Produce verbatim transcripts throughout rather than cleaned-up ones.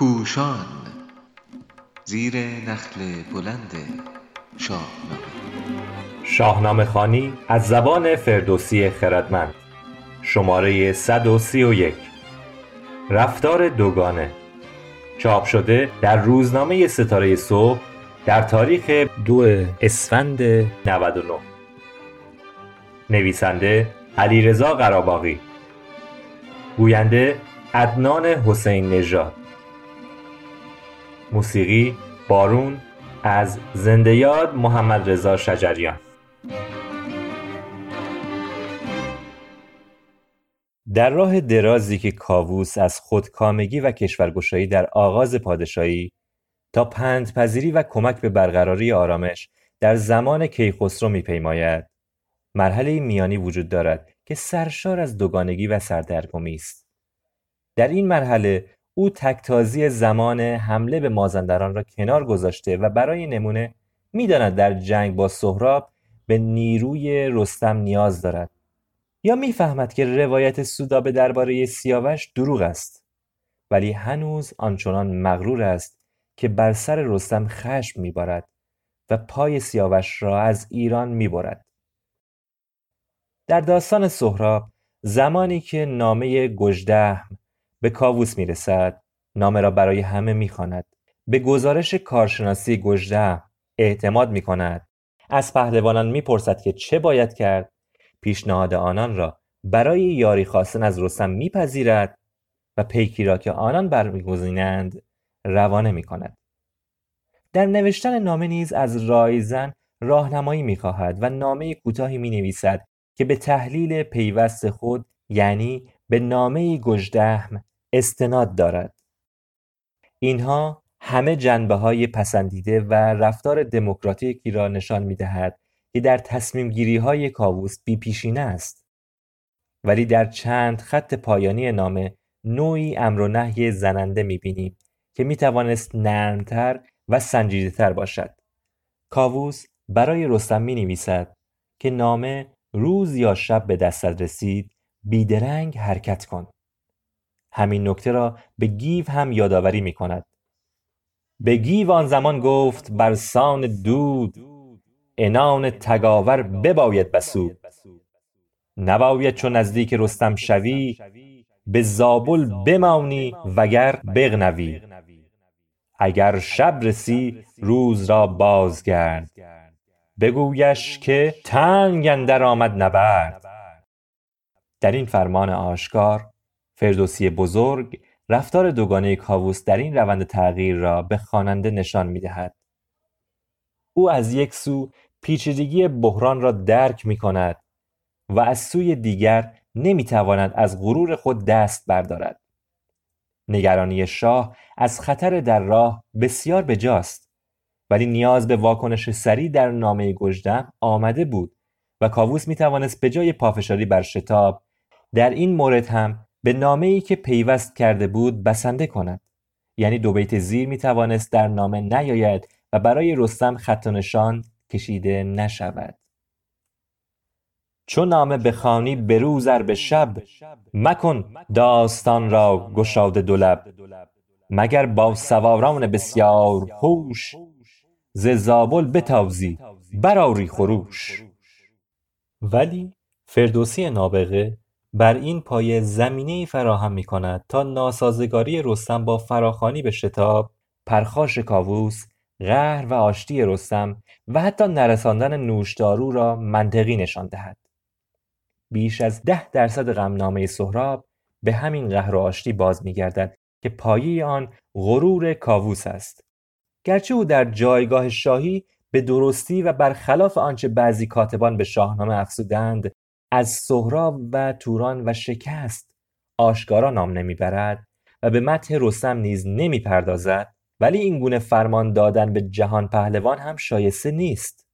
پوشان زیر نخل بلند شاهنامه. شاهنامه خوانی از زبان فردوسی خردمند، شماره صد و سی و یک. رفتار دوگانه، چاپ شده در روزنامه ستاره صبح در تاریخ دو اسفند نود و نه. نویسنده علیرضا قراباقی، گوینده عدنان حسین نژاد، موسیقی بارون از زنده یاد محمد رضا شجریان. در راه درازی که کاووس از خودکامگی و کشورگشایی در آغاز پادشاهی تا پندپذیری و کمک به برقراری آرامش در زمان کیخسرو می‌پیماید، مرحله میانی وجود دارد که سرشار از دوگانگی و سردرگمی است. در این مرحله او تک‌تازی زمان حمله به مازندران را کنار گذاشته و برای نمونه می‌داند در جنگ با سهراب به نیروی رستم نیاز دارد، یا می‌فهمد که روایت سودابه درباره سیاوش دروغ است، ولی هنوز آنچنان مغرور است که بر سر رستم خشم می‌بارد و پای سیاوش را از ایران می‌برد. در داستان سهراب، زمانی که نامه گژدهم به کاووس میرسد، نامه را برای همه میخواند، به گزارش کارشناسی گژدهم اعتماد میکند، از پهلوانان میپرسد که چه باید کرد، پیشنهاد آنان را برای یاری خواستن از رستم میپذیرد و پیکی را که آنان برمیگزینند روانه میکند. در نوشتن نامه نیز از رایزن راهنمایی میخواهد و نامه کوتاهی مینویسد که به تحلیل پیوست خود، یعنی به نامه گژدهم، استناد دارد. اینها همه جنبه‌های پسندیده و رفتار دموکراتیکی را نشان می‌دهد که در تصمیم‌گیری‌های کاووس بی‌پیشینه است. ولی در چند خط پایانی نامه نوعی امر و نهی زننده می‌بینیم که می‌توانست نرم‌تر و سنجیده‌تر باشد. کاووس برای رستم می‌نویسد که نامه روز یا شب به دستت رسید، بیدرنگ حرکت کن. همین نکته را به گیو هم یادآوری می کند. به گیو آن زمان گفت برسان دود، انان تگاور بباید بسود. نباید چون نزدیک رستم شوی، به زابل بمانی وگر بغنوی. اگر شب رسی روز را بازگرد، بگویش که تنگ اندر آمد نبرد. در این فرمان آشکار، فردوسی بزرگ رفتار دوگانه کاووس در این روند تغییر را به خواننده نشان می‌دهد. او از یک سو پیچیدگی بحران را درک می‌کند و از سوی دیگر نمی‌تواند از غرور خود دست بردارد. نگرانی شاه از خطر در راه بسیار بجاست، ولی نیاز به واکنش سریع در نامه گژدهم آمده بود و کاووس می‌توانست به جای پافشاری بر شتاب، در این مورد هم به نامه‌ای که پیوست کرده بود بسنده کند. یعنی دو بیت زیر می‌توانست در نامه نیاید و برای رستم خط و نشان کشیده نشود. چون نامه بخوانی به روز ار به شب، مکن داستان را گشاده دو لب. مگر با سواران بسیار هوش، ز زابل بتازی برآری خروش. ولی فردوسی نابغه بر این پایه زمینه‌ای فراهم می‌کند تا ناسازگاری رستم با فراخوانی به شتاب، پرخاش کاووس، قهر و آشتی رستم و حتی نرساندن نوشدارو را منطقی نشان دهد. بیش از ده درصد غمنامه سهراب به همین قهر و آشتی باز می‌گردد که پایه آن غرور کاووس است. گرچه او در جایگاه شاهی به درستی و برخلاف آنچه بعضی کاتبان به شاهنامه افزودند از سهراب و توران و شکست آشکارا نام نمیبرد و به مدح رستم نیز نمیپردازد، ولی این گونه فرمان دادن به جهان پهلوان هم شایسته نیست.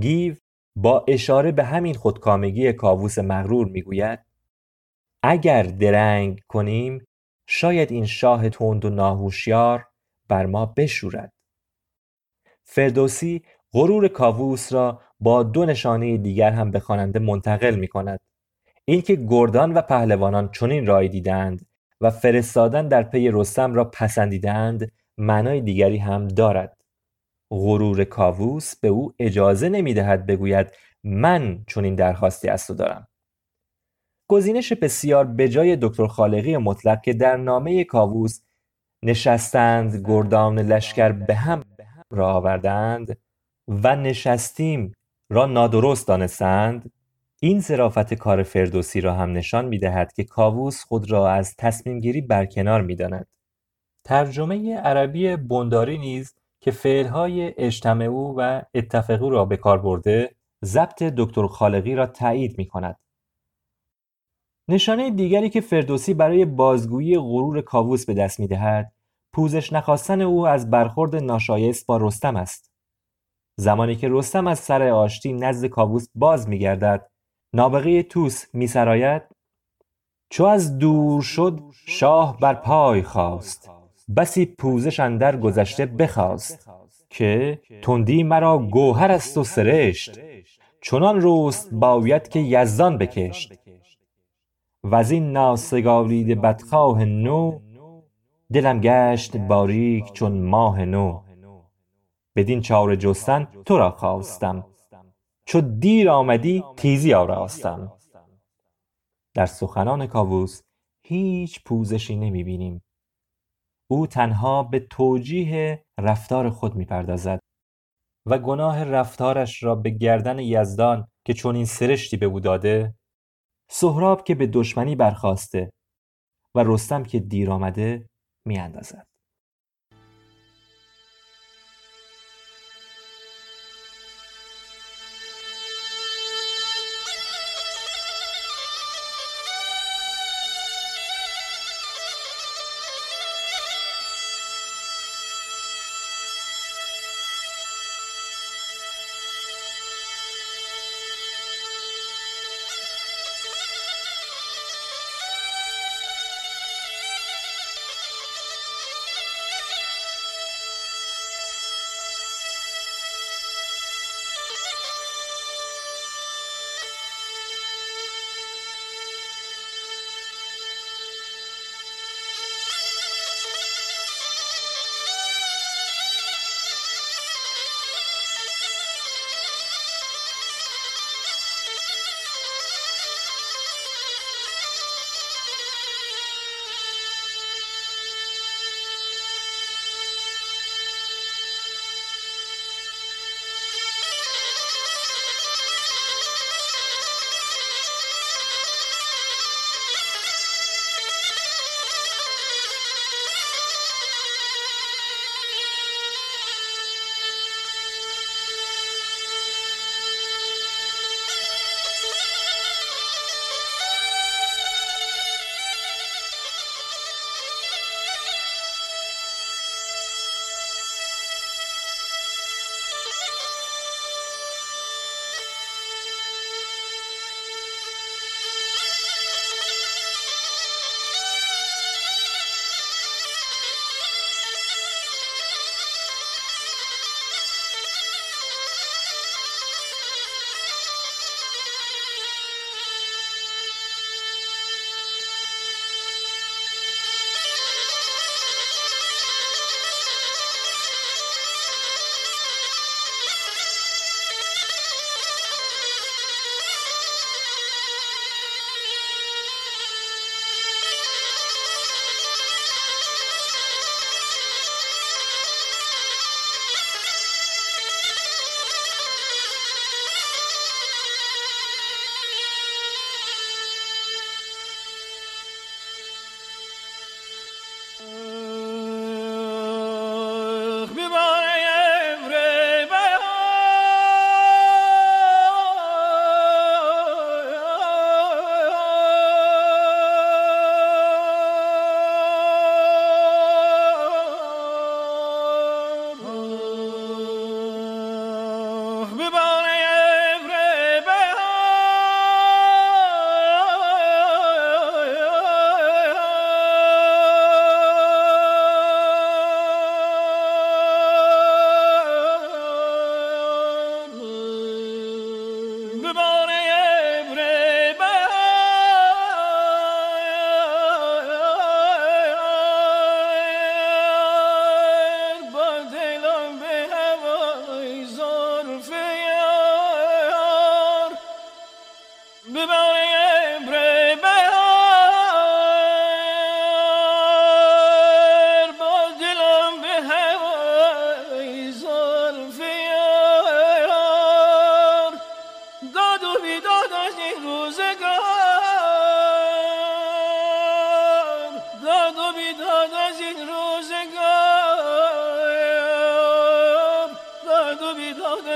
گیو با اشاره به همین خودکامگی کاووس مغرور میگوید اگر درنگ کنیم شاید این شاه تند و ناهوشیار بر ما بشورد. فردوسی غرور کاووس را با دو نشانه دیگر هم به خواننده منتقل می کند. این که گردان و پهلوانان چنین رای دیدند و فرستادن در پی رستم را پسندیدند معنای دیگری هم دارد. غرور کاووس به او اجازه نمی‌دهد بگوید من چنین درخواستی از تو دارم. گزینش بسیار به جای دکتر خالقی مطلق که در نامه کاووس نشستند گردان لشکر به هم را آوردند و نشستیم را نادرست دانستند، این ظرافت کار فردوسی را هم نشان می‌دهد که کاووس خود را از تصمیم‌گیری برکنار می‌داند. ترجمه عربی بنداری نیز که فعل‌های اجتمعوا و اتفقوا را به کار برده، ضبط دکتر خالقی را تایید می‌کند. نشانه دیگری که فردوسی برای بازگویی غرور کاووس به دست می‌دهد، پوزش نخواستن او از برخورد ناشایست با رستم است. زمانی که رستم از سر آشتی نزد کاووس باز می‌گردد، نابغه توس می‌سراید: چو از دور شد شاه بر پای خاست، بسی پوزش اندر گذشته بخواست، که تندی مرا گوهر است و سرشت، چنان رست باید که یزدان بکشت، و از این ناسگالیده بدخواه نو، دلم گشت باریک چون ماه نو، بدین چاره جستن تو را خواستم، چو دیر آمدی تیزی آراستم. در سخنان کاووس هیچ پوزشی نمی بینیم. او تنها به توجیه رفتار خود می پردازد و گناه رفتارش را به گردن یزدان که چنین سرشتی به او داده، سهراب که به دشمنی برخاسته و رستم که دیر آمده می اندازد.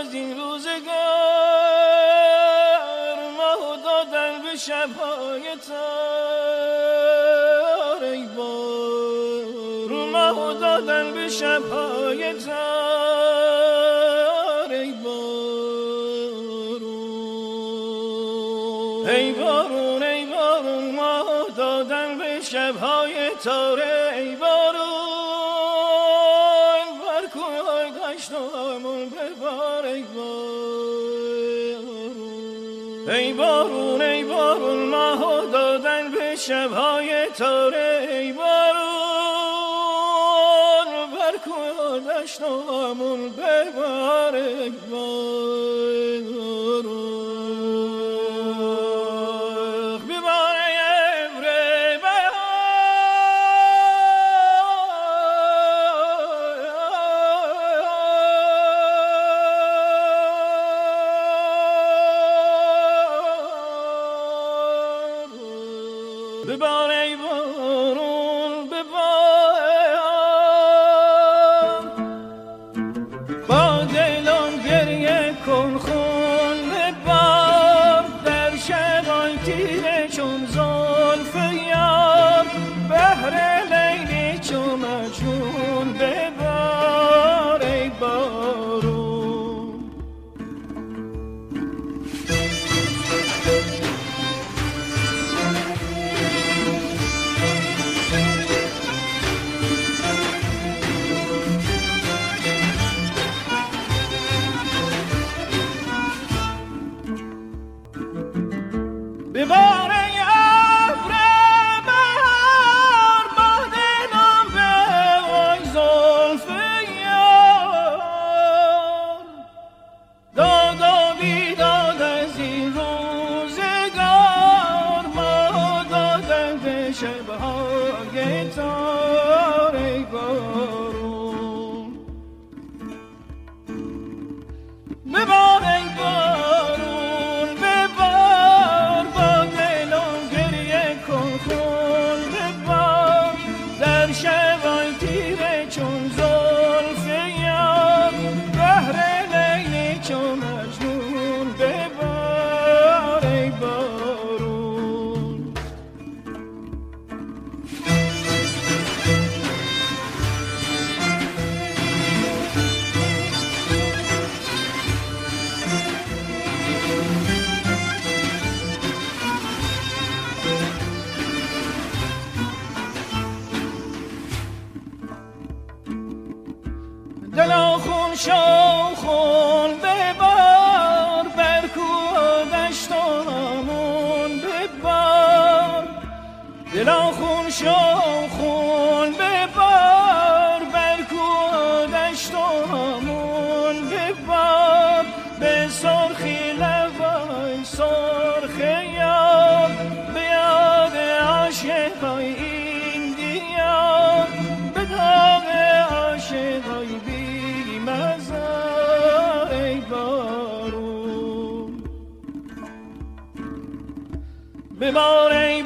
از این روزگار ماه دادن به شبهای تار، ای بار ماه دادن به شبهای تار، ای بارون ای بارون ای بارون ماه دادن به شبهای تار، ای بارون بر کوه‌های دشتامون ببار، ای بارون ای بارون ای بارون ماه دادن به شبهای تار، ای بارون بر کوه‌های دشتامون ببار، ای بارون ببار، ای بارون ببار، با دلم گریه کن خون ببار، در شبای تیره چون زلف یار، بهر لیلی چون مجنون ببار، ای بارون ببار، ای ابر بهار، با دلم به وای زلف یار، داد و بیداد از این روزگار، ما دادن به شبهای تار، ای بارون ببار، ای بارون دلا خون شو خون ببار، بر کوه دشت و همون ببار، دلا خون شو خون ببار، بر کوه دشت و همون ببار، به سرخی لبای سرخ یار، به یاد عاشقای این دیار، به داغ عاشقای بی مزار، ای بارون ببار، ای